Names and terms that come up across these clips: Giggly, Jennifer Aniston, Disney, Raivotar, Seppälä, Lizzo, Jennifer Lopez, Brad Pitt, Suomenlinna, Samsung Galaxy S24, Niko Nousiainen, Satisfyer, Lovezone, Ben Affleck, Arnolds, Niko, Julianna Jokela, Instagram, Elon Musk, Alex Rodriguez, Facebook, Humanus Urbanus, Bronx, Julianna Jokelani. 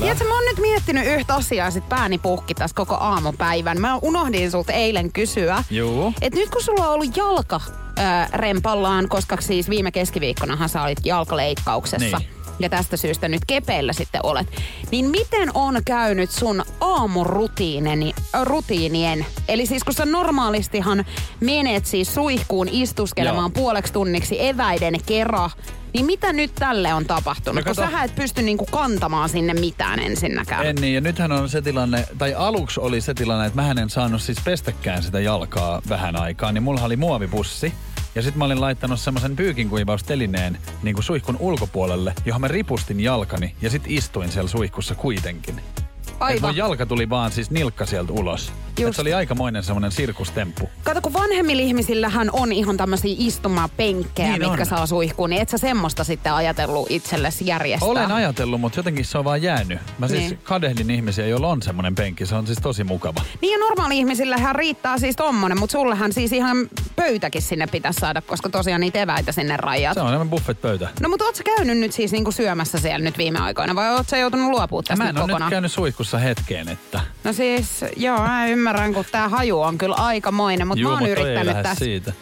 Tiedätkö, mä oon nyt miettinyt yhtä asiaa, sit pääni puhki tässä koko aamupäivän. Mä unohdin sulta eilen kysyä, että nyt kun sulla on ollut jalka rempallaan, koska siis viime keskiviikkonahan sä olit jalkaleikkauksessa. Niin. Ja tästä syystä nyt kepeillä sitten olet. Niin miten on käynyt sun aamurutiinien? Eli siis kun sä normaalistihan menet siis suihkuun istuskelemaan puoleksi tunniksi eväiden kerran, niin mitä nyt tälle on tapahtunut? Kun sähän et pysty niinku kantamaan sinne mitään ensinnäkään. En niin, ja nythän on se tilanne, tai aluksi oli se tilanne, että mähän en saanut siis pestäkään sitä jalkaa vähän aikaa, niin mulla oli muovipussi. Ja sit mä olin laittanut semmosen pyykinkuivaustelineen niinku suihkun ulkopuolelle, johon mä ripustin jalkani ja sit istuin siellä suihkussa kuitenkin. Aivan. Et mun jalka tuli vaan siis nilkka sieltä ulos. Se oli aikamoinen semmonen sirkustemppu. Kato, kun vanhemmilla ihmisillähän on ihan tämmösiä istumapenkkejä, niin mitkä on. Saa suihkuun, niin et sä semmoista sitten ajatellut itsellesi järjestää? Olen ajatellut, mutta jotenkin se on vaan jäänyt. Mä siis kadehdin ihmisiä, joilla on semmonen penkki, se on siis tosi mukava. Niin, ja normaali ihmisillähän riittää siis tommonen, mutta sullehän siis ihan pöytäkin sinne pitäisi saada, koska tosiaan niitä eväitä sinne rajat. Se on enemmän buffetpöytä. No, mutta oot sä käynyt nyt siis niinku syömässä siellä nyt viime aikoina, vai oot sä joutunut luopumaan tästä nyt kokonaan? Mä en ole nyt käynyt suihkussa hetkeen, että... No siis, joo, ymmärrän, kun tää haju on kyllä aikamoinen, mutta mä oon yrittänyt tässä. Siitä.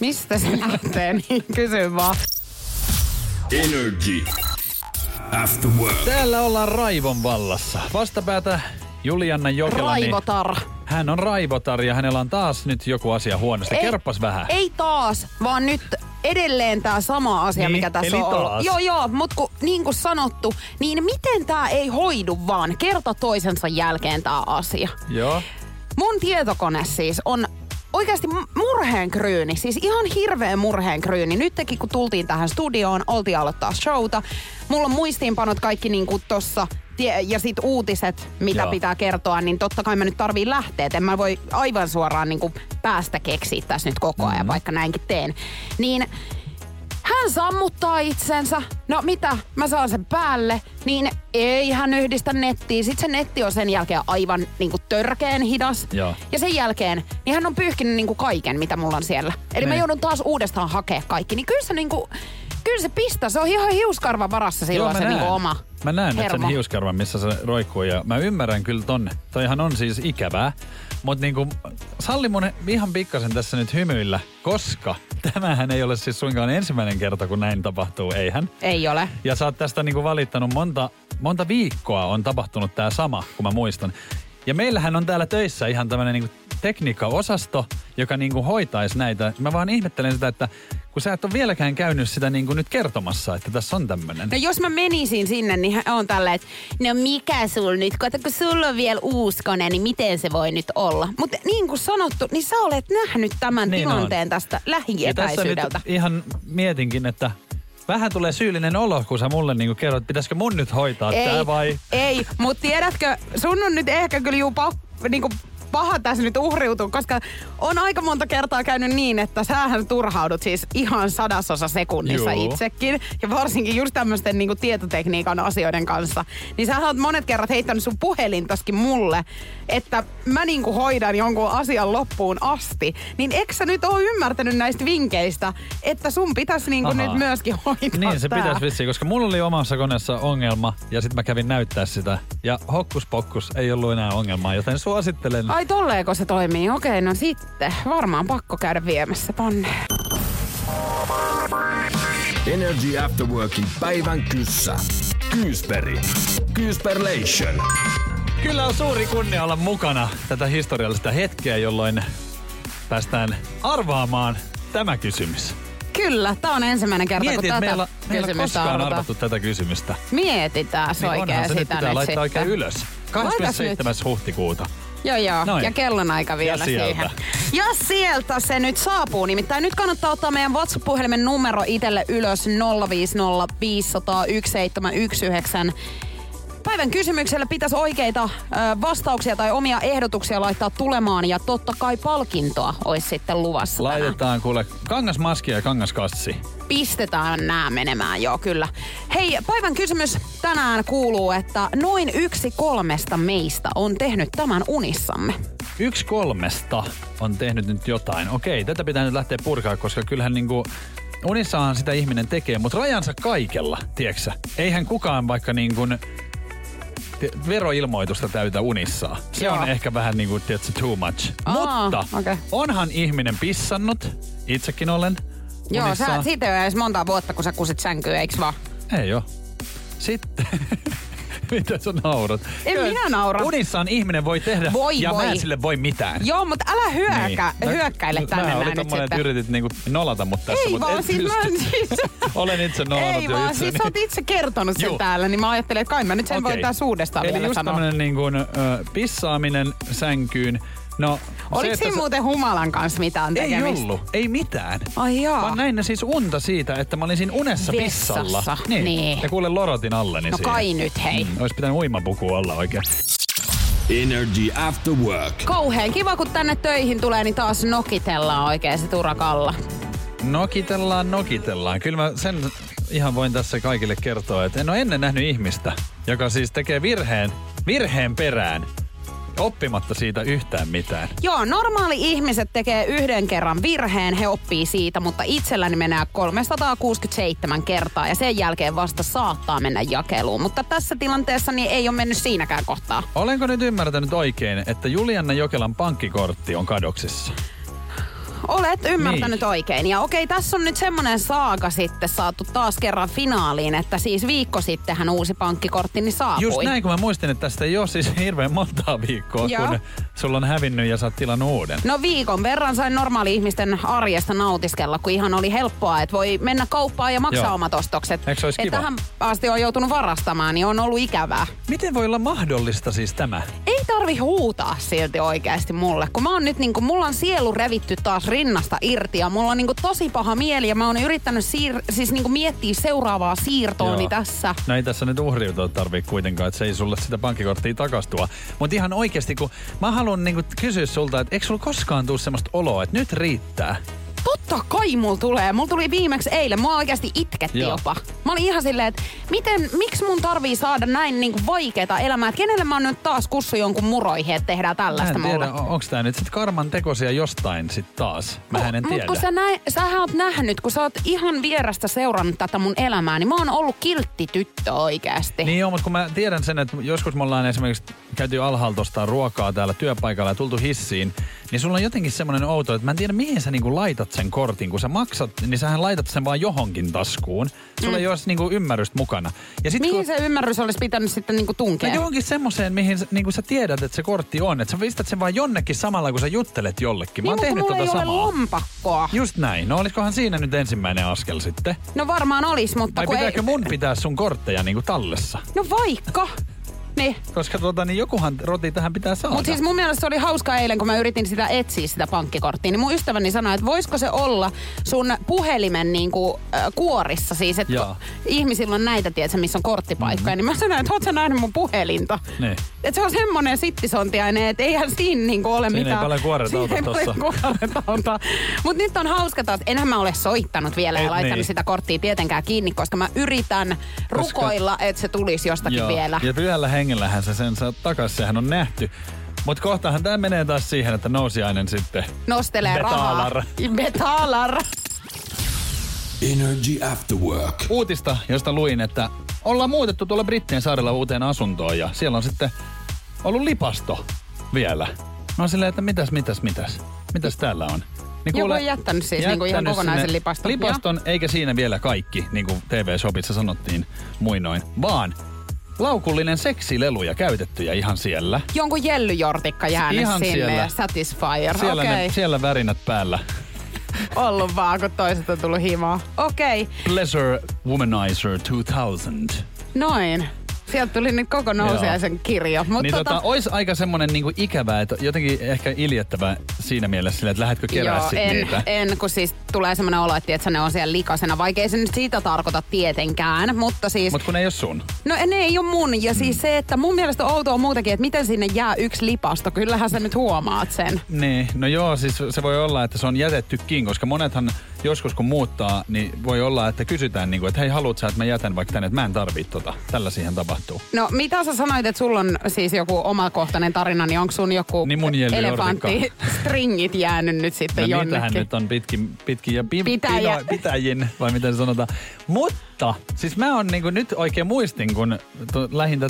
Mistä se lähtee, niin kysyn vaan. Energy After Work. Täällä ollaan raivon vallassa. Vastapäätä Julianna Jokelani. Raivotar. Hän on Raivotar ja hänellä on taas nyt joku asia huonosti. Kerppas vähän. Ei taas, vaan nyt... Edelleen tää sama asia, niin, mikä tässä on ollut. Joo, mutta niin kuin sanottu, niin miten tää ei hoidu vaan kerta toisensa jälkeen tää asia? Joo. Mun tietokone siis on oikeasti murheenkryyni, siis ihan hirveä murheenkryyni. Nytkin kun tultiin tähän studioon, oltiin aloittaa showta. Mulla on muistiinpanot kaikki niin kuin tossa... Ja sit uutiset, mitä pitää kertoa, niin totta kai mä nyt tarviin lähteä. En mä voi aivan suoraan niin kuin päästä keksiä tässä nyt koko ajan, vaikka näinkin teen. Niin hän sammuttaa itsensä. No mitä? Mä saan sen päälle. Niin ei hän yhdistä nettiin. Sit se netti on sen jälkeen aivan niin kuin törkeen hidas. Joo. Ja sen jälkeen niin hän on pyyhkinyt niin kuin kaiken, mitä mulla on siellä. Eli mä joudun taas uudestaan hakea kaikki. Niin kyllä se niinku... Kyllä se pistää, se on ihan hiuskarvan varassa silloin se niinku oma. Mä näen nyt sen hiuskarvan, missä se roikkuu, ja mä ymmärrän kyllä ton. Toihan on siis ikävää, mut niinku salli mun ihan pikkasen tässä nyt hymyillä, koska tämähän ei ole siis suinkaan ensimmäinen kerta, kun näin tapahtuu, eihän? Ei ole. Ja sä oot tästä niinku valittanut monta viikkoa on tapahtunut tää sama, kun mä muistan. Ja meillähän on täällä töissä ihan tämmönen niinku tekniikkaosasto, joka niinku hoitaisi näitä. Mä vaan ihmettelen sitä, että kun sä et ole vieläkään käynyt sitä niinku nyt kertomassa, että tässä on tämmönen. No jos mä menisin sinne, niin on tälleen, että no mikä sul nyt, kun sulla on vielä uusi kone, niin miten se voi nyt olla? Mutta niin kuin sanottu, niin sä olet nähnyt tämän niin tilanteen on. Tästä lähietäisyydeltä. Ja tässä ihan mietinkin, että... Vähän tulee syyllinen olo, kun sä mulle niinku kerrot, pitäisikö mun nyt hoitaa tää vai? Ei, mutta tiedätkö, sun on nyt ehkä kyllä niinku paha tässä nyt uhriutuu, koska on aika monta kertaa käynyt niin, että sähän turhaudut siis ihan 100 sekunnissa itsekin. Ja varsinkin just tämmöisten niinku tietotekniikan asioiden kanssa. Niin sähän oot monet kerrat heittänyt sun puhelintaskin mulle, että mä niinku hoidan jonkun asian loppuun asti. Niin eikö sä nyt oo ymmärtänyt näistä vinkkeistä, että sun pitäisi niinku nyt myöskin hoitaa niin, se pitäisi vissiin, koska mulla oli omassa koneessa ongelma ja sit mä kävin näyttää sitä. Ja hokkus pokkus ei ollut enää ongelmaa, joten suosittelen... Ai tolleeko se toimii? Okei, no sitten. Varmaan pakko käydä viemässä tonne. Energy After Working päivän kyssä. Kyysperi. Kyysperlation. Kyllä on suuri kunnia olla mukana tätä historiallista hetkeä, jolloin päästään arvaamaan tämä kysymys. Kyllä, tää on ensimmäinen kerta, kun tätä meillä kysymystä arvotaan. Meillä arvattu tätä kysymystä. Mietitään niin oikein sitä nyt sitten. Onhan laittaa oikein ylös. 27. huhtikuuta. Joo. Noin. Ja kellonaika vielä ja siihen. Ja sieltä se nyt saapuu. Nimittäin nyt kannattaa ottaa meidän WhatsApp-puhelimen numero itselle ylös 050 500 1719. Päivän kysymyksellä pitäisi oikeita vastauksia tai omia ehdotuksia laittaa tulemaan ja totta kai palkintoa olisi sitten luvassa. Laitetaan kuule kangasmaskia ja kangaskassi. Pistetään nää menemään, joo kyllä. Hei, päivän kysymys tänään kuuluu, että noin 1/3 meistä on tehnyt tämän unissamme. 1/3 on tehnyt nyt jotain. Okei, tätä pitää nyt lähteä purkaa, koska kyllähän niinku... Unissahan sitä ihminen tekee, mutta rajansa kaikella, tieksä. Eihän kukaan vaikka niinkun veroilmoitusta täytä unissaan. Se joo. On ehkä vähän niinku, tietsä, too much. Mutta okay. Onhan ihminen pissannut, itsekin olen, joo, unissaan. Joo, siitä ei ole edes montaa vuotta, kun sä kusit sänkyä, eiks vaan? Ei oo. Sitten... Mitä sä naurat? En minä naura. Unissaan ihminen voi tehdä voi. Mä en sille voi mitään. Joo, mutta älä hyökkäile tänne näin nyt sitten. Mä olin tommonen, yritit niinku nolata mut tässä. Ei mut vaan, siis olen itse nolannut ei jo vaan, itseäni. Siis sä oot itse kertonut sen Juh. Täällä, niin mä ajattelin, että kai mä nyt sen okay. Voin taas uudestaan eli vielä sanoa. Eli just niinkun pissaaminen sänkyyn. No, oliko siinä muuten humalan kanssa mitään tekemistä? Ei ollut, ei mitään. Ai jaa. Vaan näin siis unta siitä, että mä olin siinä unessa vessassa. Pissalla. Niin. Ja kuule lorotin alleni siinä. No kai nyt hei. Ois pitänyt uimapuku olla oikein. Energy After Work. Kauheen kiva kun tänne töihin tulee, niin taas nokitellaan oikein se turakalla. Nokitellaan. Kyllä mä sen ihan voin tässä kaikille kertoa, että en ole ennen nähnyt ihmistä, joka siis tekee virheen perään. Oppimatta siitä yhtään mitään. Joo, normaali ihmiset tekee yhden kerran virheen, he oppii siitä, mutta itselläni menee 367 kertaa ja sen jälkeen vasta saattaa mennä jakeluun. Mutta tässä tilanteessa niin ei ole mennyt siinäkään kohtaa. Olenko nyt ymmärtänyt oikein, että Julianna Jokelan pankkikortti on kadoksissa? Olet ymmärtänyt oikein. Ja okei, tässä on nyt semmoinen saaga sitten saatu taas kerran finaaliin, että siis viikko sittenhän uusi pankkikorttini saapui. Just näin, kun mä muistin, että tästä ei ole siis hirveän montaa viikkoa, kun sulla on hävinnyt ja sä oot tilannut uuden. No viikon verran sain normaali-ihmisten arjesta nautiskella, kun ihan oli helppoa, että voi mennä kauppaan ja maksaa omat ostokset. Eikö se olisi kiva? Tähän asti on joutunut varastamaan, niin on ollut ikävää. Miten voi olla mahdollista siis tämä? Ei tarvi huutaa silti oikeasti mulle, kun mä oon nyt niinku, mulla on sielu revitty taas rinnasta irti ja mulla on niinku tosi paha mieli ja mä oon yrittänyt siis niinku miettiä seuraavaa siirtooni tässä. No ei tässä nyt uhriutua tarvii kuitenkaan, että se ei sulle sitä pankkikorttia takastua. Mutta ihan oikeesti, kun mä haluan niinku kysyä sulta, että eikö sulla koskaan tule semmoista oloa, että nyt riittää? Totta kai mulla tulee. Mulla tuli viimeksi eilen. Mua oikeasti itketti jopa. Mä olin ihan silleen, että miksi mun tarvii saada näin niinku vaikeeta elämää? Et kenelle mä oon nyt taas kussu jonkun muroihin, että tehdään tällaista mulle? Mä en tiedä, onks tää nyt sit karman tekosia jostain sit taas? Mähän en tiedä. Mut kun sähän oot nähnyt, kun sä oot ihan vierestä seurannut tätä mun elämää, niin mä oon ollut kiltti tyttö oikeasti. Niin joo, mut kun mä tiedän sen, että joskus me ollaan esimerkiksi käyty alhaalta ostaa ruokaa täällä työpaikalla ja tultu hissiin, niin sulla on jotenkin semmoinen outo, että mä en tiedä mihin sä niinku laitat sen kortin. Kun sä maksat, niin sähän laitat sen vaan johonkin taskuun. Sulla ei ole niinku ymmärrystä mukana. Ja sit, mihin se ymmärrys olisi pitänyt sitten niinku tunkea? No johonkin semmoiseen, mihin niinku sä tiedät, että se kortti on. Että sä pistät sen vaan jonnekin samalla, kun sä juttelet jollekin. Mä oon tehnyt tota samaa. Niin, mutta mulla ei ole lompakkoa. Just näin. No olisikohan siinä nyt ensimmäinen askel sitten? No varmaan olis, mutta vai kun ei... Vai pitääkö mun pitää sun kortteja niinku tallessa? No vaikka... Niin. Koska niin jokuhan roti tähän pitää saada. Mutta siis mun mielestä se oli hauskaa eilen, kun mä yritin sitä etsiä sitä pankkikorttia. Niin mun ystäväni sanoi, että voisiko se olla sun puhelimen niinku, kuorissa siis, että ihmisillä on näitä, tiedätkö, missä on korttipaikkoja. Niin mä sanoin, että oot sä nähnyt mun puhelinta? Niin. Että se on semmonen sittisontiainen, että eihän siinä niinku ole siinä mitään. Siinä ei paljon kuoreta ota tossa. Mutta nyt on hauska taas, enhän mä ole soittanut vielä ja laittanut sitä korttia tietenkään kiinni, koska mä yritän rukoilla, että se tulisi jostakin vielä. Ja työllä hengellähän sä sen saat takas, sehän on nähty. Mut kohtahan tää menee taas siihen, että nousiainen sitten... Nostelee betalar. Rahaa. Betalar. Energy After Work. Uutista, josta luin, että ollaan muutettu tuolla Brittien saarella uuteen asuntoon ja siellä on sitten ollut lipasto vielä. No silleen, että mitäs täällä on? Niin joku on jättänyt siis niinku ihan kokonaisen lipaston. Eikä siinä vielä kaikki, niin kuin TV-shopissa sanottiin muinoin, vaan... Laukullinen seksileluja käytettyjä ihan siellä. Jonkun jellyjortikka jäänyt ihan sinne siellä. Ja Satisfyer. Siellä, siellä värinät päällä. Ollut vaan, kun toiset on tullut himaa. Okei. Pleasure Womanizer 2000. Noin. Sieltä tuli nyt koko Nousiaisen kirjo. Mutta niin olisi aika semmoinen niinku ikävää, että jotenkin ehkä iljettävää siinä mielessä sillä, että lähdetkö kerää sitten niitä. En, kun siis tulee semmoinen olo, että ne on siellä likasena. Vaikea ei se nyt siitä tarkoita tietenkään, mutta siis... Mut kun ei ole sun. No ne ei ole mun. Ja siis se, että mun mielestä on outoa muutakin, että miten sinne jää yksi lipasto. Kyllähän sä nyt huomaat sen. Niin, no joo, siis se voi olla, että se on jätettykin, koska monethan joskus kun muuttaa, niin voi olla, että kysytään niinku, että hei, haluut sä, että mä jätän vaikka tänne, että mä en tarvii tota. Tällä siihen tapahtuu. No mitä sä sanoit, että sulla on siis joku omakohtainen tarina, niin onko sun joku niin elefantistringit jäänyt nyt sitten no, jonnekin? Mitähän nyt on pitkin ja pitäjin, vai miten se sanotaan. Mutta siis mä oon niinku nyt oikein muistin, kun lähdin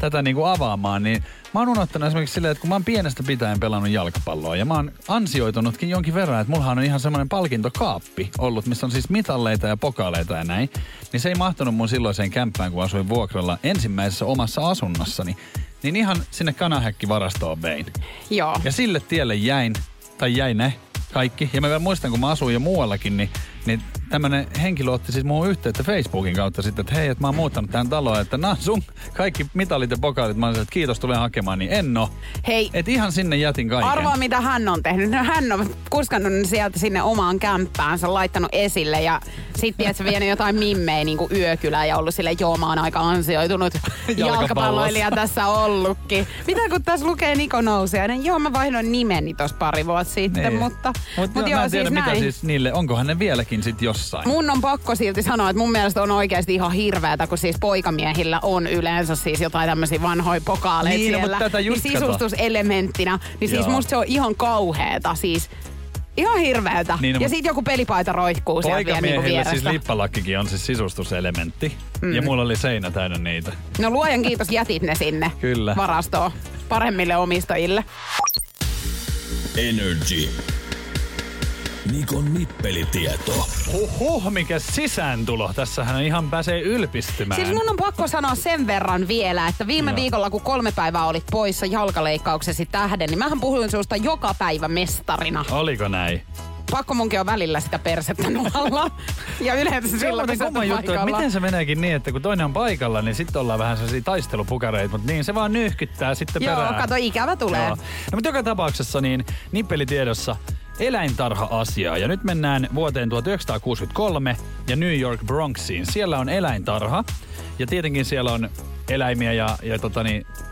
tätä niinku avaamaan, niin mä oon unohtanut esimerkiksi silleen, että kun mä oon pienestä pitäen pelannut jalkapalloa ja mä oon ansioitunutkin jonkin verran, että mullahan on ihan semmoinen palkintokaappi ollut, missä on siis mitalleita ja pokaaleita ja näin, niin se ei mahtunut mun silloiseen kämppään, kun asuin vuokralla ensimmäisessä omassa asunnossani, niin ihan sinne kanahäkkivarastoon vein. Joo. Ja sille tielle jäi ne kaikki. Ja mä vielä muistan, kun mä asuin jo muuallakin, niin tämmönen henkilö otti siis muuhun yhteyttä Facebookin kautta sitten, että hei, että mä oon muuttanut tähän taloon, että nää sun kaikki mitalit ja pokaalit, mä oon että kiitos, tulee hakemaan, niin en oo. Hei. Et ihan sinne jätin kaiken. Arvaa, mitä hän on tehnyt. No, hän on kuskannut sieltä sinne omaan kämppäänsä, laittanut esille ja sit tiedätkö vienyt jotain mimmejä niinku yökylään ja ollut silleen, joo mä oon aika ansioitunut jalkapalloilija tässä ollutkin. Mitä kun tässä lukee Niko Nousiainen, joo mä vaihdoin nimeni tossa pari vuotta sitten, niin. Mutta joo, mä en tiedä, siis mitä siis niille, onkohan ne vieläkin sit jossain. Mun on pakko silti sanoa, että mun mielestä on oikeasti ihan hirveätä, kun siis poikamiehillä on yleensä siis jotain tämmöisiä vanhoja pokaaleita niin, siellä. Niin sisustuselementtinä. Niin joo. Siis musta se on ihan kauheeta siis. Ihan hirveätä. Niin, ja sit joku pelipaita roikkuu sieltä vielä niinku vierestä. Siis lippalakkikin on siis sisustuselementti. Ja mulla oli seinä täynnä niitä. No luojan kiitos jätit ne sinne. Kyllä. Varastoon. Paremmille omistajille. Energy. Nikon nippelitieto. Huhhuh, mikä sisääntulo. Tässähän ihan pääsee ylpistymään. Siis mun on pakko sanoa sen verran vielä, että viime viikolla, kun 3 päivää olit poissa jalkaleikkauksesi tähden, niin mähän puhuin susta joka päivä mestarina. Oliko näin? Pakko munkin on välillä sitä persettä nuhalla. Ja yleensä silloin me juttu, miten se meneekin niin, että kun toinen on paikalla, niin sitten ollaan vähän sellaisia taistelupukareita, mutta niin se vaan nyyhkyttää sitten perään. Joo, kato ikävä tulee. Joo. No mutta joka tapauksessa niin nippelitiedossa eläintarha-asiaa. Ja nyt mennään vuoteen 1963 ja New York Bronxiin. Siellä on eläintarha ja tietenkin siellä on eläimiä ja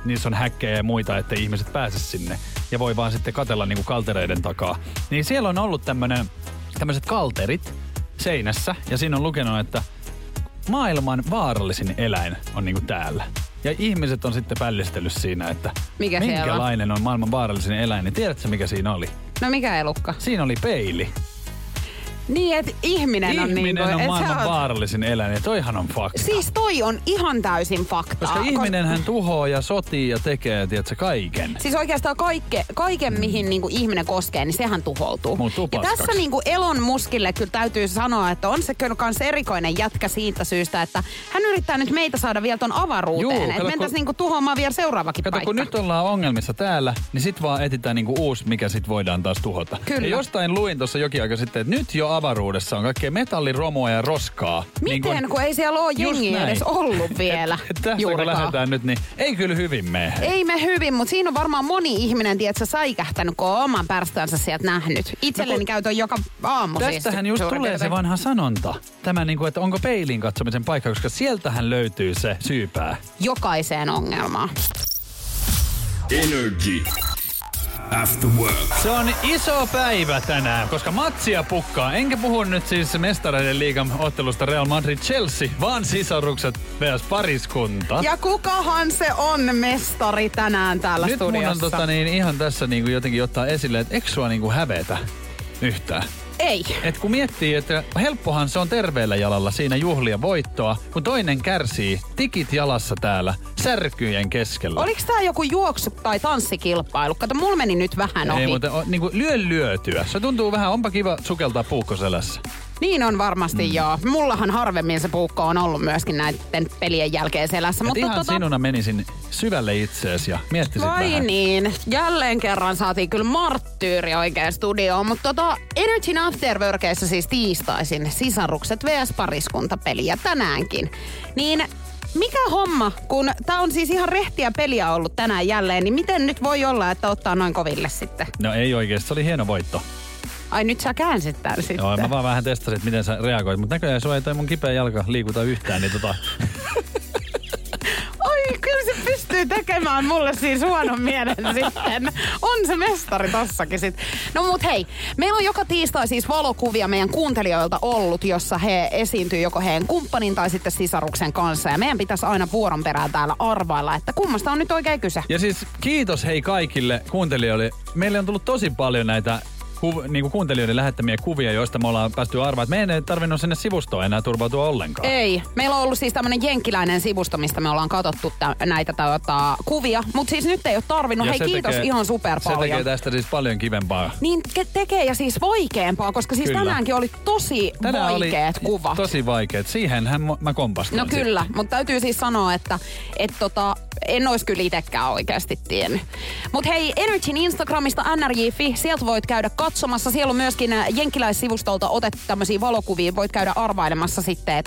niissä on häkkejä ja muita, että ihmiset pääse sinne. Ja voi vaan sitten katella niinku kaltereiden takaa. Niin siellä on ollut tämmöiset kalterit seinässä ja siinä on lukenut, että maailman vaarallisin eläin on niinku täällä. Ja ihmiset on sitten pällistellyt siinä, että minkälainen on maailman vaarallisin eläin. Niin tiedätkö mikä siinä oli? No mikä elukka? Siinä oli peili. Niin, että ihminen on maailman vaarallisin eläin, ja toihan on fakta. Siis toi on ihan täysin faktaa. Koska ihminenhän tuhoaa ja sotii ja tekee, tiedätkö, kaiken. Siis oikeastaan kaiken, mihin niinku ihminen koskee, niin sehän tuhoutuu. Ja tässä niinku Elon Muskille kyllä täytyy sanoa, että on se kyllä kans erikoinen jätkä siitä syystä, että hän yrittää nyt meitä saada vielä ton avaruuteen. Että mentäis niinku tuhoamaan vielä seuraavakin paikka. Kun nyt ollaan ongelmissa täällä, niin sit vaan etsitään niinku uusi, mikä sit voidaan taas tuhota. Kyllä. Ja jostain luin tossa jokin aika sitten, että nyt jo avaruudessa on kaikkea metalliromua ja roskaa. Miten, niin kun ei siellä ole jengiä edes ollut vielä tässä kun lähdetään nyt, niin ei kyllä hyvin mene. Ei me hyvin, mutta siinä on varmaan moni ihminen, tiedätkö, säikähtänyt, kun on oman pärstänsä sieltä nähnyt. Itselleni käytön joka aamu. Tästähän just tulee se vanha sanonta. Tämä niin kuin, että onko peilin katsomisen paikka, koska sieltähän löytyy se syypää. Jokaiseen ongelmaan. Energy. After work. Se on iso päivä tänään, koska matsia pukkaa. Enkä puhu nyt siis mestareiden liigan ottelusta Real Madrid-Chelsea, vaan sisarukset vs. pariskunta. Ja kukahan se on mestari tänään täällä nyt studiossa? Nyt mun on ihan tässä niinku jotenkin ottaa esille, että eikö sua niinku hävetä yhtään? Ei. Et kun miettii, että helppohan se on terveellä jalalla siinä juhlia voittoa, kun toinen kärsii tikit jalassa täällä särkyjen keskellä. Oliko tää joku juoksu tai tanssikilpailu? Kato, mulla meni nyt vähän ohi. Ei, mutta niinku lyötyä. Se tuntuu vähän, onpa kiva sukeltaa puukkoselässä. Niin on varmasti joo. Mullahan harvemmin se puukko on ollut myöskin näiden pelien jälkeen selässä. Mutta ihan sinuna menisin syvälle itseesi ja miettisit vai vähän. Niin. Jälleen kerran saatiin kyllä marttyyri oikein studioon. Mutta Energyn Afterworkissa siis tiistaisin sisarukset vs. pariskunta peliä tänäänkin. Niin Mikä homma, kun tää on siis ihan rehtiä peliä ollut tänään jälleen, niin miten nyt voi olla, että ottaa noin koville sitten? No ei oikeesti, se oli hieno voitto. Ai nyt sä käänsit tän sitten. Joo, mä vaan vähän testasin, että miten sä reagoit, mutta näköjään se ei toi mun kipeä jalka liikuta yhtään, niin Oi, kyllä se pystyy tekemään mulle siis huonon mielen sitten. On se mestari tossakin sitten. No mut hei, meillä on joka tiistai siis valokuvia meidän kuuntelijoilta ollut, jossa he esiintyy joko heidän kumppanin tai sitten sisaruksen kanssa. Ja meidän pitäisi aina vuoron perään täällä arvailla, että kummasta on nyt oikein kyse. Ja siis kiitos hei kaikille kuuntelijoille. Meille on tullut tosi paljon näitä niin kuin kuuntelijoiden lähettämiä kuvia, joista me ollaan päästy arvaamaan. Meidän ei tarvinnut sinne sivustoon enää turvautua ollenkaan. Ei. Meillä on ollut siis tämmöinen jenkkiläinen sivusto, mistä me ollaan katsottu näitä kuvia. Mutta siis nyt ei ole tarvinnut. Ja hei, kiitos ihan super paljon. Se tekee tästä siis paljon kivempaa. Niin tekee ja siis vaikeampaa, koska siis kyllä. Tänäänkin oli tosi tänään vaikeat oli kuvat. Tosi vaikeat. Siihenhän mä kompastun. No kyllä, mutta täytyy siis sanoa, että en olisi kyllä itsekään oikeasti tiennyt. Mutta hei, Energyn Instagramista nrj.fi, sieltä voit käydä katsomassa. Siellä on myöskin jenkkiläissivustolta otettu tämmöisiä valokuvia. Voit käydä arvailemassa sitten,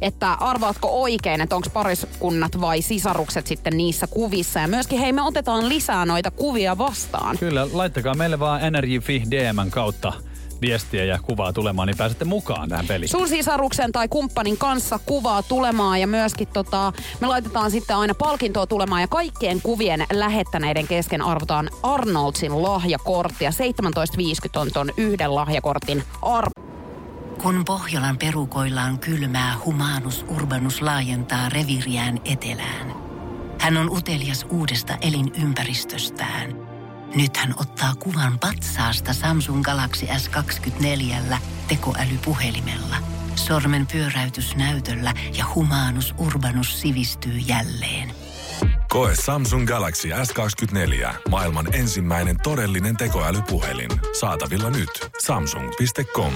että arvaatko oikein, että onko pariskunnat vai sisarukset sitten niissä kuvissa. Ja myöskin hei, me otetaan lisää noita kuvia vastaan. Kyllä, laittakaa meille vaan nrj.fi DM:n kautta viestiä ja kuvaa tulemaan, niin pääsette mukaan tähän peliin. Sun sisaruksen tai kumppanin kanssa kuvaa tulemaan ja myöskin me laitetaan sitten aina palkintoa tulemaan ja kaikkien kuvien lähettäneiden kesken arvotaan Arnoldsin lahjakorttia. 17,50 on ton yhden lahjakortin arvo. Kun Pohjolan perukoillaan kylmää, Humanus Urbanus laajentaa reviiriään etelään. Hän on utelias uudesta elinympäristöstään. Nyt hän ottaa kuvan patsaasta Samsung Galaxy S24 tekoälypuhelimella. Sormen pyöräytys näytöllä ja Humanus Urbanus sivistyy jälleen. Koe Samsung Galaxy S24. Maailman ensimmäinen todellinen tekoälypuhelin. Saatavilla nyt. Samsung.com.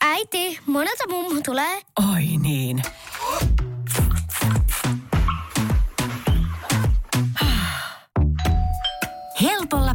Äiti, monelta mummu tulee? Ai niin. Helpolla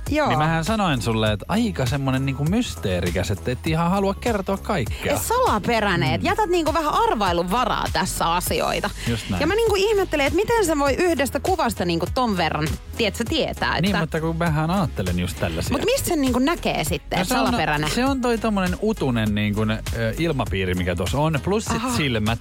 Joo. Niin mähän sanoin sulle, että aika semmonen niinku mysteerikäs, että et ihan halua kertoa kaikkea. Et salaperäneet. Jätät niinku vähän arvailun varaa tässä asioita. Just näin. Ja mä niinku ihmettelen, että miten se voi yhdestä kuvasta niinku ton verran, tietää. Että niin, mutta kun mähän ajattelen just tällaisia. Mutta mistä sen niinku näkee sitten, no, salaperäne? Se on toi tommonen utunen niinku ilmapiiri, mikä tuossa on. Plus sit silmät.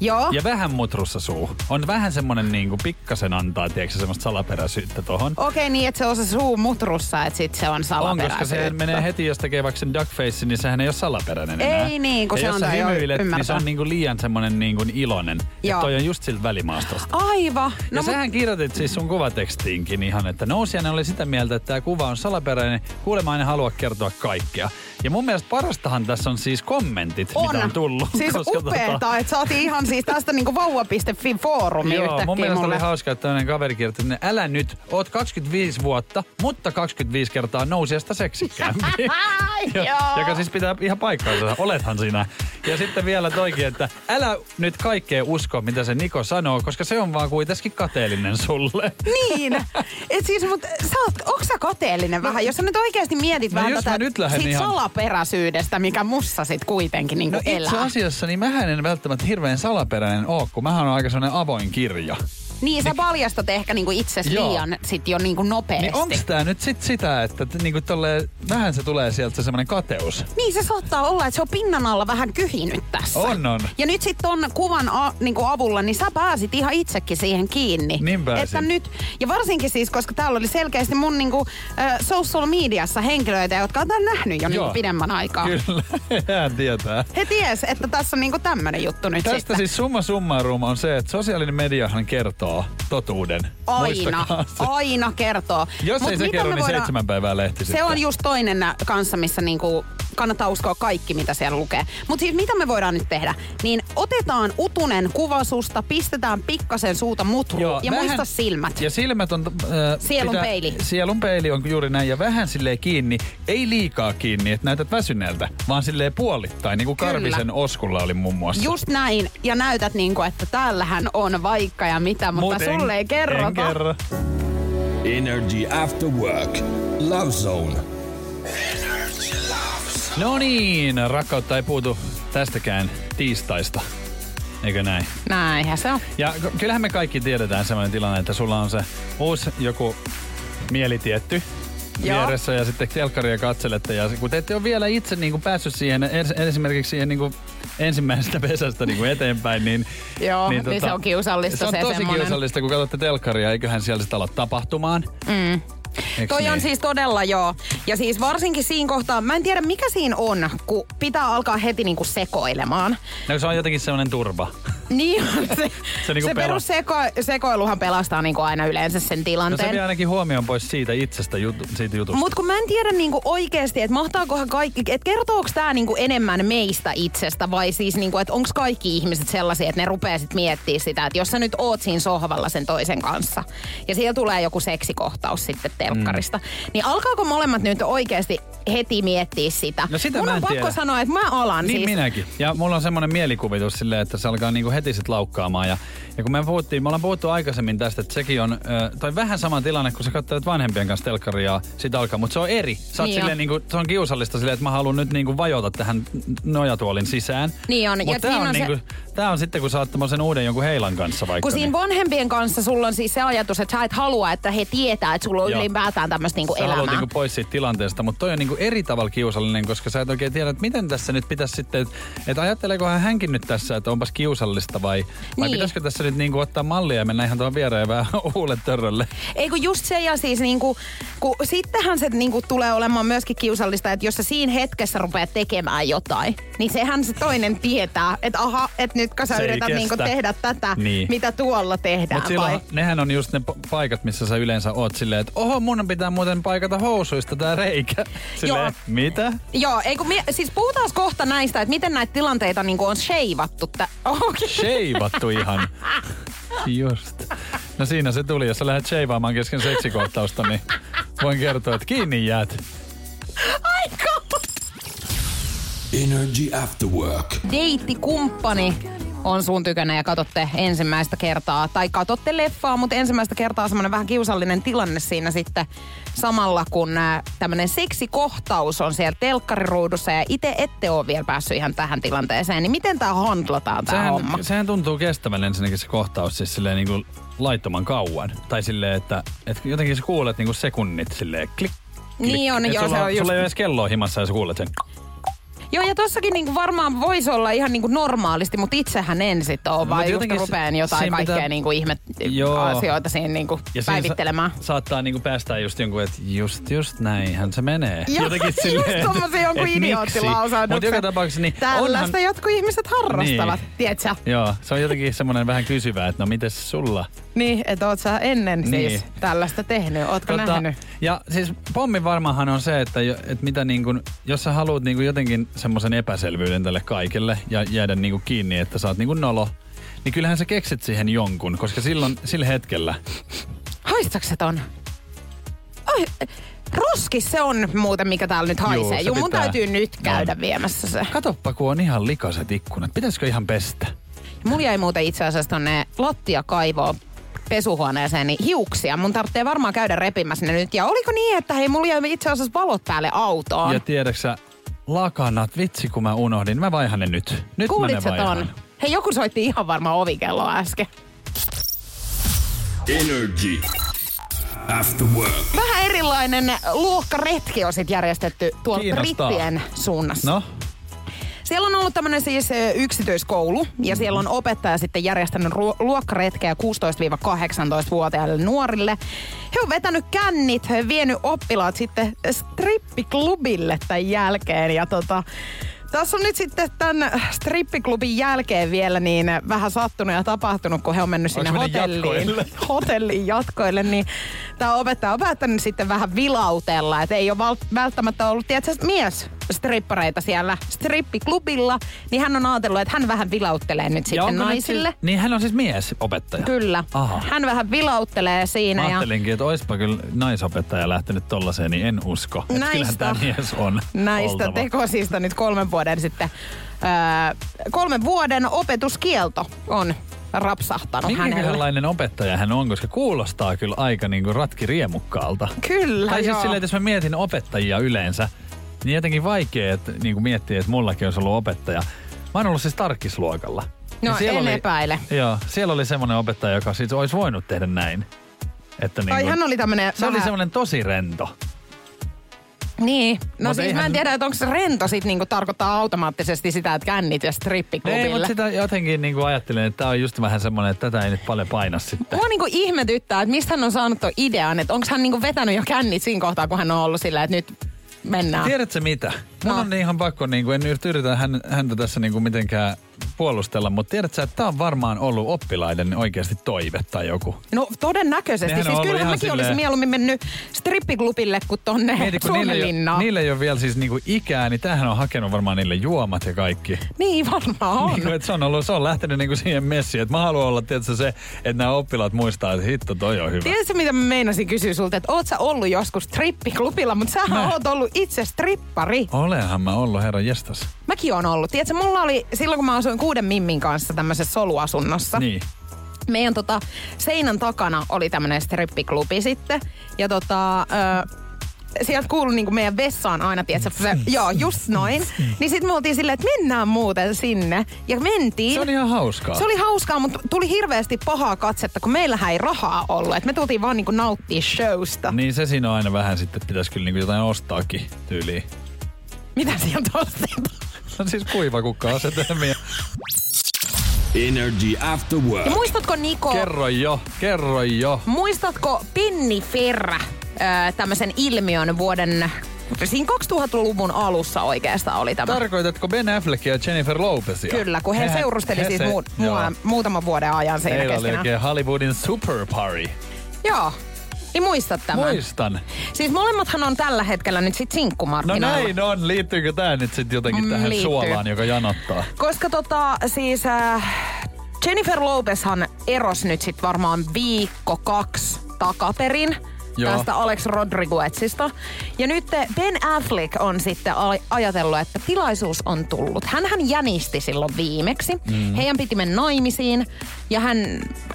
Joo. Ja vähän mutrussa suu. On vähän semmonen niinku pikkasen antaa, tiedätkö, semmoista salaperäisyyttä tohon. Okei, niin että se on se suu mutrussa, että sit se on salaperäisyyttä. On, koska se menee heti, jos tekee vaikka sen duckface, niin sehän ei ole salaperäinen enää. Ei niin, kun ja se antaa jo ymmärtää. Niin se on niinku liian semmonen niinku iloinen. Joo. Ja toi on just siltä välimaastosta. Aivan. No, ja sähän kirjoitit siis sun kuvatekstiinkin ihan, että nousijana oli sitä mieltä, että tää kuva on salaperäinen. Kuulemma aina halua kertoa kaikkea. Ja mun mielestä parastahan tässä on siis kommentit, mitä on tullut. Siis upeeta, että saatiin ihan siis tästä niinku vauva.fi-foorumi yhtäkkiä mulle. Joo, mun mielestä oli hauska, että tämmönen kaveri kirjoitti, että älä nyt, oot 25 vuotta, mutta 25 kertaa nousijasta seksikkäämpi. Joka siis pitää ihan paikkaansa, olethan sinä. Ja sitten vielä toikin, että älä nyt kaikkea usko, mitä se Niko sanoo, koska se on vaan kuitenkin kateellinen sulle. Niin, et siis mut onks sä kateellinen vähän, jos sä nyt oikeesti mietit vähän tätä sit ihan salaperäisyydestä, mikä mussa sit kuitenkin niinku elää. Itse asiassa niin mähän en välttämättä hirveän salaperäinen ole, kun mähän on aika sellainen avoin kirja. Niin, sä paljastat ehkä niinku itses liian sit jo niinku nopeasti. Niin onks tää nyt sit sitä, että niinku tolleen, vähän se tulee sieltä semmonen kateus? Niin, se saattaa olla, että se on pinnan alla vähän kyhinyt tässä. On. Ja nyt sit ton kuvan niinku avulla, niin sä pääsit ihan itsekin siihen kiinni. Niin pääsin. Että nyt, ja varsinkin siis, koska täällä oli selkeästi mun niinku social mediassa henkilöitä, jotka on tän nähnyt jo niinku pidemmän aikaa. Kyllä, hän tietää. He ties, että tässä on niinku tämmönen juttu nyt. Tästä sitten. Siis summa summarum on se, että sosiaalinen mediahan kertoo totuuden. Aina kertoo. Jos mut ei se kerro, niin 7 päivää lehti sitten. Se on just toinen kanssa, missä niinku kannattaa uskoa kaikki, mitä siellä lukee. Mutta siis mitä me voidaan nyt tehdä? Niin otetaan utunen kuva susta, pistetään pikkasen suuta mutruun ja muista silmät. Ja silmät on... sielunpeili. Sielunpeili on juuri näin ja vähän silleen kiinni, ei liikaa kiinni, että näytät väsyneeltä, vaan silleen puolittain, niin kuin Karvisen Oskulla oli muun muassa. Just näin. Ja näytät niin kuin, että täällähän on vaikka ja mitä, mutta sulle ei kerrota. En kerro. Energy After Work. Love Zone. No niin, rakkautta ei puutu tästäkään tiistaista, eikö näin? Näinhän se on. Ja kyllähän me kaikki tiedetään semmoinen tilanne, että sulla on se uusi joku mielitietty vieressä ja sitten telkkaria katselette. Ja kun te ette ole vielä itse niin kuin päässyt siihen, esimerkiksi siihen niin kuin ensimmäisestä pesästä niin kuin eteenpäin, niin... Joo, niin se on kiusallista se semmoinen. Se on tosi kiusallista, kun katsotte telkkaria, eiköhän siellä sitä ala tapahtumaan. Mm. Eks toi niin? On siis todella joo. Ja siis varsinkin siinä kohtaa, mä en tiedä mikä siinä on, kun pitää alkaa heti niinku sekoilemaan. No se on jotenkin semmoinen turva. Niin, se niinku perussekoiluhan pelastaa niinku aina yleensä sen tilanteen. No se vie ainakin huomioon pois siitä itsestä siitä jutusta. Mut kun mä en tiedä niinku oikeesti, että mahtaakohan kaikki, että kertooks tää niinku enemmän meistä itsestä vai siis niinku, että onks kaikki ihmiset sellaisia, että ne rupee sit miettimään sitä, että jos sä nyt oot siinä sohvalla sen toisen kanssa ja siellä tulee joku seksikohtaus sitten telkkarista, niin alkaako molemmat nyt oikeesti heti miettiä sitä? No sitä mun on pakko sanoa, että mä alan niin siis. Niin minäkin. Ja mulla on semmonen mielikuvitus silleen, että se alkaa niinku heti sit laukkaamaan. Ja kun me ollaan puhuttu aikaisemmin tästä, että sekin on, tai vähän sama tilanne, kun sä katselet vanhempien kanssa telkkariaa, siitä alkaa, mutta se on eri. Sä oot silleen niinku, se on kiusallista silleen, että mä haluan nyt niinku vajota tähän nojatuolin sisään. Niin on. Mutta tää on se... niinku, tää on sitten, kun sä oot tämmösen uuden jonkun heilan kanssa vaikka. Kun siinä vanhempien kanssa sulla on siis se ajatus, että sä et halua, että he tietää, että sulla on ylipäätään tämmöstä niinku elämää. Sä haluat niinku pois siitä tilanteesta, mutta toi on niinku eri tavalla kiusallinen, koska sä et oikein tiedä, että miten tässä nyt pitäisi sitten, että ajatteleekohan hänkin nyt tässä, että onpas kiusallista vai pitäisikö tässä nyt niinku ottaa mallia ja mennä ihan tuon viereen ja vähän huulet törrölle. Ei kun just se ja siis niinku, kun sittenhän se niinku tulee olemaan myöskin kiusallista, että jos sä siinä hetkessä rupeat tekemään jotain, niin sehän se toinen tietää, että aha, että nytkö sä yrität niinku tehdä tätä, mitä tuolla tehdään. Mut silloin, nehän on just ne paikat, missä sä yleensä oot silleen, että oho, mun pitää muuten paikata housuista tää reikä. Silleen, joo. Mitä? Joo, ei kun siis puhutaan kohta näistä, että miten näitä tilanteita niinku on sheivattu. Sheivattu ihan. Just. No siinä se tuli, jos sä lähdet sheivaamaan kesken seksikohtausta, niin voin kertoa, että kiinni jäät. Aika! Energy After Work. Deittikumppani on sun tykönä ja katsotte ensimmäistä kertaa, tai katsotte leffaa, mutta ensimmäistä kertaa semmoinen vähän kiusallinen tilanne siinä sitten samalla, kun tämmöinen seksikohtaus on siellä telkkariruudussa ja itse ette ole vielä päässyt ihan tähän tilanteeseen, niin miten tää handlataan tää homma? Sehän tuntuu kestävän ensinnäkin se kohtaus, siis silleen niin kuin laittoman kauan. Tai silleen, että jotenkin sä kuulet niin kuin sekunnit silleen klik. Niin on, joo, se on just... Sulla ei ole edes kelloa himassa ja sä kuulet sen. Joo, ja tossakin niinku varmaan voisi olla ihan niinku normaalisti, mutta itsehän en sit oo, vaan just rupeen jotain kaikkea pitää... niinku asioita siinä niinku ja päivittelemään. Saattaa niinku päästää just jonkun, että just näinhän se menee. Ja jotenkin silleen, just tommosen jonkun idioottilausaan. Mut joka tapauksessa niin tällaista onhan... jotkut ihmiset harrastavat, niin. Tietsä? Joo, se on jotenkin semmonen vähän kysyvää, että no mites sulla? Niin, että oot sä ennen siis tällaista tehnyt, ootko nähnyt? Ja siis pommin varmaanhan on se, että mitä niinku, jos sä haluut niinku jotenkin semmoisen epäselvyyden tälle kaikelle ja jäädä niinku kiinni, että sä oot niinku nolo, niin kyllähän sä keksit siihen jonkun, koska silloin, sillä hetkellä... Haistaks se ton? Ai, roskis se on muuten, mikä täällä nyt haisee. Juu, mun täytyy nyt käydä viemässä se. Katoppa, kun on ihan likaset ikkunat. Pitäisikö ihan pestä? Mulla jäi muuten itse asiassa tonne lattiakaivoon pesuhuoneeseen niin hiuksia. Mun tarvitsee varmaan käydä repimässä ne nyt. Ja oliko niin, että hei, mulla jäi itse asiassa valot päälle autoon? Ja tiedäksä... Lakanat, vitsi kun mä unohdin. Mä vaihan ne nyt. Nyt kuulit mä ne vaihan. Hei, joku soitti ihan varmaan ovikelloa äsken. Energy After Work. Vähän erilainen luokkaretki on sit järjestetty tuolla brittien suunnassa. No? Siellä on ollut tämmönen siis yksityiskoulu ja siellä on opettaja sitten järjestänyt luokkaretkeä 16-18-vuotiaille nuorille. He on vetänyt kännit, he on vienyt oppilaat sitten strippiklubille tämän jälkeen ja tässä on nyt sitten tämän strippiklubin jälkeen vielä niin vähän sattunut ja tapahtunut, kun he on mennyt sinne hotellin jatkoille, niin tämä opettaja on päättänyt sitten vähän vilautella, että ei ole välttämättä ollut, tiedätkö, mies strippareita siellä strippiklubilla, niin hän on ajatellut, että hän vähän vilauttelee nyt sitten naisille. Niin hän on siis miesopettaja? Kyllä. Aha. Hän vähän vilauttelee siinä. Mä ajattelinkin, että oispa kyllä naisopettaja lähtenyt tollaiseen, niin en usko. Että kyllähän tämä mies on näistä tekosista nyt 3 vuoden sitten. 3 vuoden opetuskielto on rapsahtanut minkä hänelle. Minkälainen opettaja hän on, koska kuulostaa kyllä aika niin kuin ratkiriemukkaalta. Kyllä, tai joo. Siis silleen, että jos mä mietin opettajia yleensä, niin jotenkin vaikea että, niin miettiä, että mullakin olisi ollut opettaja. Mä oon ollut siis tarkkisluokalla. No en epäile. Joo, siellä oli semmoinen opettaja, joka siis olisi voinut tehdä näin. Että niin kuin, hän oli tämmöinen se vähän oli semmoinen tosi rento. Niin. No mut siis mä en tiedä, että onko se rento sit niinku tarkoittaa automaattisesti sitä, että kännit ja strippiklubille. Ei, mutta sitä jotenkin niinku ajattelen, että tää on just vähän semmoinen, että tätä ei nyt paljon paina sitten. Mua niinku ihmetyttää, että mistä hän on saanut tuon idean, että onko hän niinku vetänyt jo kännit siinä kohtaa, kun hän on ollut sillä, että nyt mennään. Tiedätkö mitä? Mun on ihan pakko, niin en yritä häntä tässä niin mitenkään puolustella, mutta tiedätkö, että tämä on varmaan ollut oppilaiden oikeasti toive tai joku. No todennäköisesti. Nehän siis kyllähän mäkin silleen olisin mieluummin mennyt strippiklubille kuin tonne Suomenlinnaan. Niillä ei ole vielä siis niin ikää, niin tämähän on hakenut varmaan niille juomat ja kaikki. Niin varmaan on. Niin, että se on lähtenyt niin siihen messiin, että mä haluan olla tiedätkö se, että nämä oppilaat muistaa, että hitto toi on hyvä. Tiedätkö mitä mä meinasin kysyä sulta, että oot sä ollut joskus strippiklubilla, mutta sähän oot ollut itse strippari. Olenhan mä ollut, herra jestas. Mäkin oon ollut. Tiedätkö, mulla oli silloin, kun mä asuin 6 mimmin kanssa tämmöisessä soluasunnossa. Niin. Meidän seinän takana oli tämmönen strippiklubi sitten. Ja sieltä kuului niinku meidän vessaan aina, tiedätkö, se, joo, just noin. Niin sit me oltiin silleen, että mennään muuten sinne. Ja mentiin. Se oli ihan hauskaa. Se oli hauskaa, mutta tuli hirveästi pahaa katsetta, kun meillähän ei rahaa ollut. Et me tultiin vaan niinku nauttia showsta. Niin se siinä on aina vähän sitten, että pitäisi kyllä niinku jotain ostaakin tyyliin. Mitä sieltä ostetaan? No siis kuivakukka-asetelmia. Energy After Work. Ja muistatko Niko? Kerro jo. Muistatko pinniferrä tämmöisen ilmiön vuoden, siinä 2000-luvun alussa oikeastaan oli tämä. Tarkoitatko Ben Affleckia ja Jennifer Lopezia? Kyllä, kun he seurusteli siis muutaman vuoden ajan siinä keskenään. Heillä oli oikein Hollywoodin superparty. Joo. Niin muistat tämän? Muistan. Siis molemmathan on tällä hetkellä nyt sit sinkkumarkkinoilla. No näin on. Liittyykö tää nyt sit jotenkin tähän suolaan, joka janottaa? Koska siis Jennifer Lopezhan erosi nyt sit varmaan 1-2 takaperin. Joo. Tästä Alex Rodriguezista. Ja nyt Ben Affleck on sitten ajatellut, että tilaisuus on tullut. Hänhän jänisti silloin viimeksi. Heidän piti mennä naimisiin. Ja hän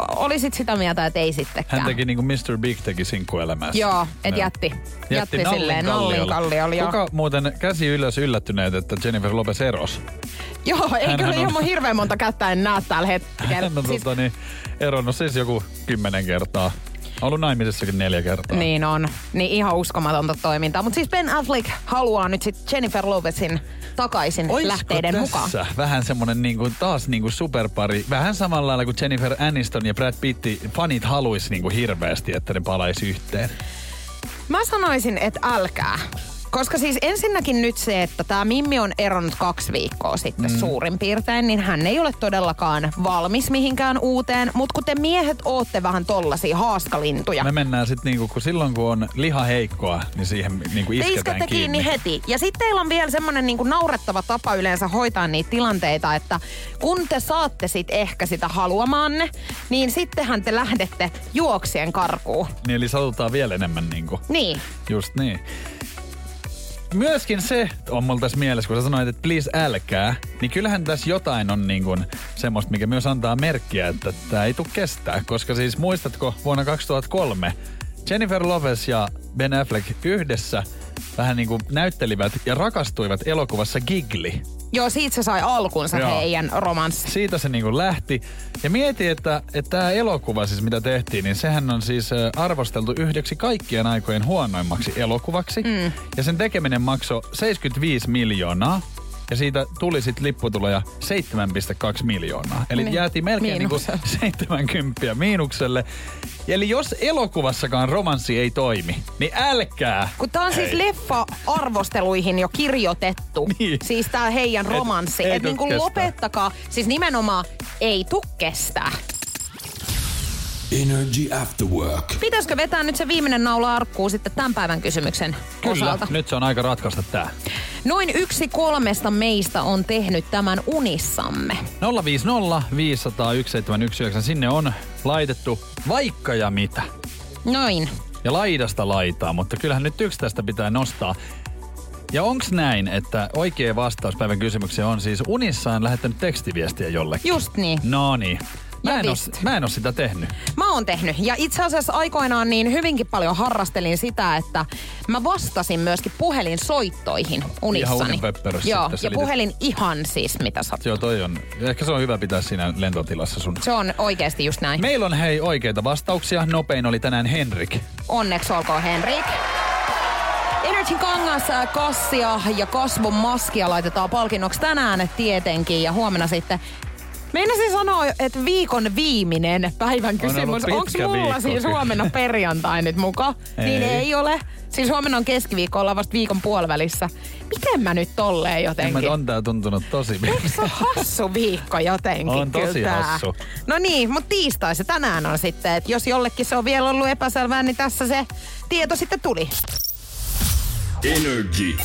oli sitten sitä mieltä, että ei sittenkään. Hän teki niin kuin Mr. Big teki sinkkuelämässä. Joo, et jätti nallin kalliolle. Kuka muuten käsi ylös yllättyneet, että Jennifer Lopez erosi? Joo, ei kyllä ihan hirveän monta kättä en näe tällä hetkellä. Hän on eronnut siis joku 10 kertaa. Ollut naimisessakin 4 kertaa. Niin on. Niin ihan uskomatonta toimintaa. Mutta siis Ben Affleck haluaa nyt sit Jennifer Lopezin takaisin oisko lähteiden mukaan. Oisko tässä vähän semmonen niinku, taas niinku superpari. Vähän samalla lailla kuin Jennifer Aniston ja Brad Pitt. Fanit haluaisi niinku hirveästi, että ne palaisi yhteen. Mä sanoisin, että älkää. Koska siis ensinnäkin nyt se, että tämä Mimmi on eronnut 2 viikkoa sitten suurin piirtein, niin hän ei ole todellakaan valmis mihinkään uuteen. Mutta kun te miehet ootte vähän tollasia haaskalintuja. Me mennään sitten niinku, kun silloin kun on liha heikkoa, niin siihen niinku isketään kiinni heti. Ja sitten teillä on vielä semmoinen niinku naurettava tapa yleensä hoitaa niitä tilanteita, että kun te saatte sit ehkä sitä haluamaanne, niin sittenhän te lähdette juoksien karkuun. Niin eli satutaan vielä enemmän niinku. Niin. Just niin. Myöskin se on mulla tässä mielessä, kun sä sanoit, että please älkää, niin kyllähän tässä jotain on niin kuin semmoista, mikä myös antaa merkkiä, että tää ei tule kestää. Koska siis muistatko vuonna 2003 Jennifer Lopez ja Ben Affleck yhdessä vähän niin kuin näyttelivät ja rakastuivat elokuvassa Giggly. Joo, siitä se sai alkunsa heidän romanssi. Siitä se niinku lähti. Ja mieti, että tämä elokuva siis, mitä tehtiin, niin sehän on siis arvosteltu yhdeksi kaikkien aikojen huonoimmaksi elokuvaksi. Mm. Ja sen tekeminen maksoi 75 miljoonaa. Ja siitä tuli sitten lipputuloja 7,2 miljoonaa. Eli jäätiin melkein niinku 70 miinukselle. Eli jos elokuvassakaan romanssi ei toimi, niin älkää! Kun tää on siis leffa-arvosteluihin jo kirjoitettu. Niin. Siis tää heidän romanssi. Että niinku lopettakaa. Siis nimenomaan ei tuu kestää. Energy After Work. Pitäisikö vetää nyt se viimeinen naula arkkuu sitten tämän päivän kysymyksen osalta? Kyllä, nyt se on aika ratkaista tää. Noin 1/3 meistä on tehnyt tämän unissamme. 050 500 1719, sinne on laitettu vaikka ja mitä. Noin. Ja laidasta laitaa, mutta kyllähän nyt yksi tästä pitää nostaa. Ja onks näin, että oikea vastaus päivän kysymykseen on siis unissaan lähettänyt tekstiviestiä jollekin? Just niin. Noniin. Mä en oo sitä tehnyt. Mä oon tehnyt. Ja itse asiassa aikoinaan niin hyvinkin paljon harrastelin sitä, että mä vastasin myöskin puhelinsoittoihin unissani. Ihan unenpöppörössä. Joo, ja puhelin ihan siis mitä sattuu. Joo, toi on. Ehkä se on hyvä pitää siinä lentotilassa sun. Se on oikeesti just näin. Meillä on hei oikeita vastauksia. Nopein oli tänään Henrik. Onneksi olkoon Henrik. Energyn kangas, kassia ja kasvon maskia laitetaan palkinnoksi tänään tietenkin ja huomenna sitten. Meinasin sanoa, että viikon viimeinen päivän kysymys. Onks mulla siis huomenna perjantai nyt muka? Ei. Niin ei ole. Siis huomenna on keskiviikko, ollaan vasta viikon puolivälissä. Miten mä nyt tolleen jotenkin? On tää tuntunut tosi pitkältä. Se on hassu viikko jotenkin. On tosi hassu. No niin, mutta tiistai se tänään on sitten. Että jos jollekin se on vielä ollut epäselvää, niin tässä se tieto sitten tuli. Energy.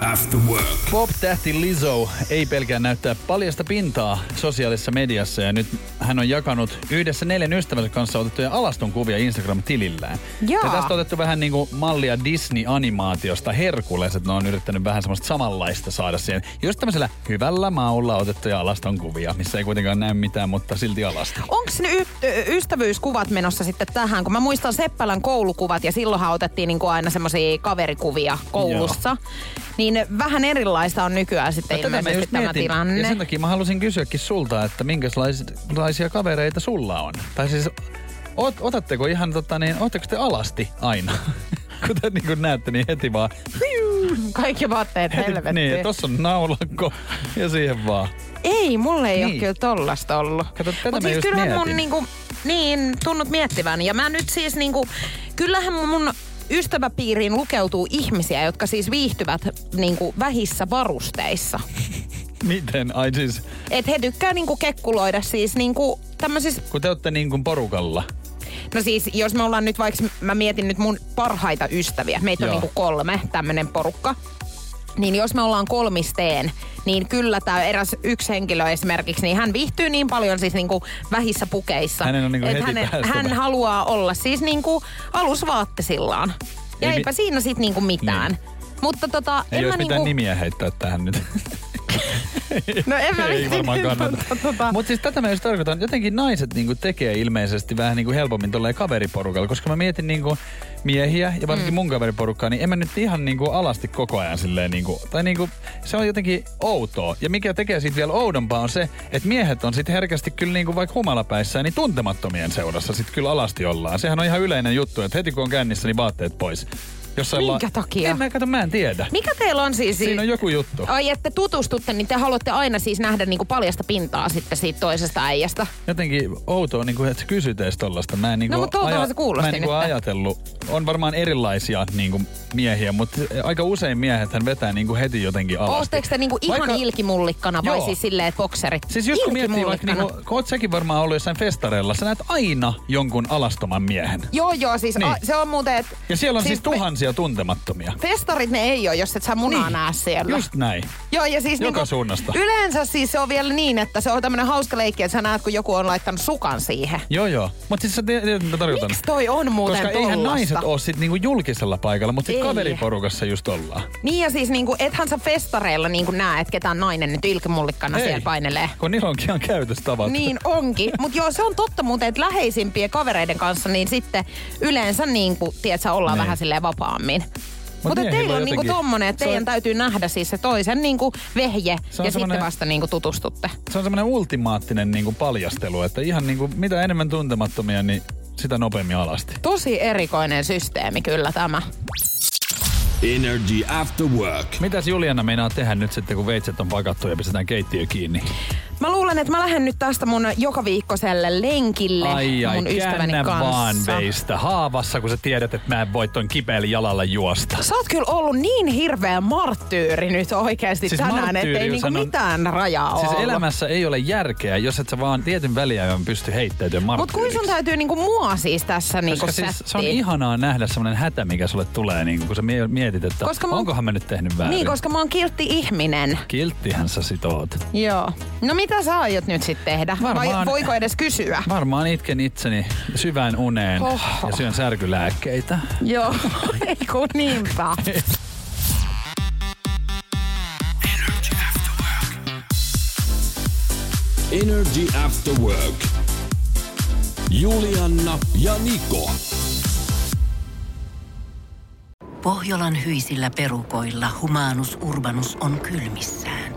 After Work. Pop-tähti Lizzo ei pelkää näyttää paljasta pintaa sosiaalisessa mediassa ja nyt hän on jakanut yhdessä 4 ystävänsä kanssa otettuja alaston kuvia Instagram-tilillään. Ja tästä on otettu vähän niinku mallia Disney-animaatiosta Herkulaiset. Ne on yrittänyt vähän semmoista samanlaista saada siihen. Just tämmöisellä hyvällä maulla otettuja alaston kuvia, missä ei kuitenkaan näy mitään, mutta silti alasta. Onks ne ystävyyskuvat menossa sitten tähän? Kun mä muistan Seppälän koulukuvat ja silloinhan otettiin niinku aina semmoisia kaverikuvia koulussa. Joo. Niin vähän erilaista on nykyään sitten ilmeisesti tämä tilanne. Ja sen takia mä halusin kysyäkin sulta, että minkälaisia kavereita sulla on? Tai siis, otatteko ihan ootteko te alasti aina? Kuten niin kuin näette, niin heti vaan. Kaikki vaatteet helvettiin. Niin, tossa on naulakko ja siihen vaan. Ei, mulle ei ole kyllä tollasta ollut. Kato, tätä mä siis kyllähän mietin. Mun tunnut miettivän. Ja mä nyt siis kyllähän mun ystäväpiiriin lukeutuu ihmisiä, jotka siis viihtyvät vähissä varusteissa. Miten? Ai siis. Et he tykkää kekkuloida siis tämmöisissä. Kun te ootte porukalla. No siis, jos me ollaan nyt vaikka, mä mietin nyt mun parhaita ystäviä. Meitä on 3 tämmönen porukka. Niin jos me ollaan kolmisteen, niin kyllä tää eräs yksi henkilö esimerkiksi, niin hän viihtyy niin paljon siis vähissä pukeissa. Hän haluaa olla siis alusvaattesillaan. Ja eipä siinä sit mitään. Niin. Mutta ei olisi mitään nimiä heittää tähän nyt. No en mä ei varmaan kannata. Mut siis tätä mä just tarkoitan. Jotenkin naiset tekee ilmeisesti vähän helpommin tolleen kaveriporukalla, koska mä mietin miehiä ja varsinkin mun kaveriporukkaa, niin en mä nyt ihan alasti koko ajan silleen tai se on jotenkin outoa. Ja mikä tekee siitä vielä oudompaa on se, että miehet on sit herkästi kyllä vaikka humalapäissään, niin tuntemattomien seurassa sit kyllä alasti ollaan. Sehän on ihan yleinen juttu, että heti kun on kännissä, niin vaatteet pois. Minkä takia? Mä en tiedä. Mikä teillä on siis? Siinä on joku juttu. Ai, että tutustutte, niin te haluatte aina siis nähdä paljasta pintaa sitten siitä toisesta äijästä. Jotenkin outoa, että kysyt ees tollasta. Mä en ajatellut. On varmaan erilaisia miehiä, mutta aika usein miehethän vetää heti jotenkin alasti. Ootteko te ihan ilkimullikkana vai siis silleen, että bokserit? Siis just kun miettii vaikka, kun oot säkin varmaan ollut jossain festareilla, sä näet aina jonkun alastoman miehen. Joo, siis niin. Se on muuten, että. Ja siellä on siis tuhansia tuntemattomia. Festarit ne ei ole, jos et sä munaa näe siellä. Just näin. Joo, ja siis joka suunnasta. Yleensä siis se on vielä niin, että se on tämmönen hauska leikki, että sä näet, kun joku on laittanut sukan siihen. Joo. Mut siis sä tiedät, mitä tarkoitan. Miks toi on muuten tollasta? Koska eihän naiset oo sit julkisella paikalla, mut sit kaveriporukassa just ollaan. Niin ja siis ethän sä festareilla näe, et ketään nainen nyt ilkimullikkana siellä painelee. Kun niillä onkin ihan käytöstavat. Niin onkin. Mut joo, se on totta muuten, että läheisimpien kavereiden kanssa, niin sitten yleensä tiedät, sä ollaan vähän silleen vapaa. Mutta teillä on jotenkin... tommonen, että teidän täytyy nähdä siis se toisen niinku vehje ja sitten vasta niinku tutustutte. Se on semmoinen ultimaattinen niinku paljastelu, että ihan niinku mitä enemmän tuntemattomia, niin sitä nopeammin alasti. Tosi erikoinen systeemi kyllä tämä. Energy After Work. Mitäs Juliana meinaa tehdä nyt sitten, kun veitset on pakattu ja pistetään keittiö kiinni? Mä luulen, että mä lähden nyt tästä mun jokaviikkoiselle lenkille mun ystäväni kanssa. Vaan veistä haavassa, kun sä tiedät, että mä en voi ton kipeällä jalalla juosta. Sä oot kyllä ollut niin hirveä marttyyri nyt oikeesti siis tänään, ettei niinku mitään rajaa ole. Siis ollut. Elämässä ei ole järkeä, jos et sä vaan tietyn väliajan pysty heittäytyä marttyyriksi. Mut kun sun täytyy niinku mua siis tässä niinku sättiin. Siis se on ihanaa nähdä semmonen hätä, mikä sulle tulee, niinku, kun sä mietit, että onkohan mä nyt tehnyt väärin. Niin, koska mä oon kiltti ihminen. Kilttihän sä sit oot. Joo. No mitä sä aiot nyt sit tehdä? Vai voiko edes kysyä? Varmaan itken itseni syvään uneen ja syön särkylääkkeitä. Joo, ei kun niinpä. Energy After Work. Energy After Work. Julianna ja Niko. Pohjolan hyisillä perukoilla Humanus Urbanus on kylmissään.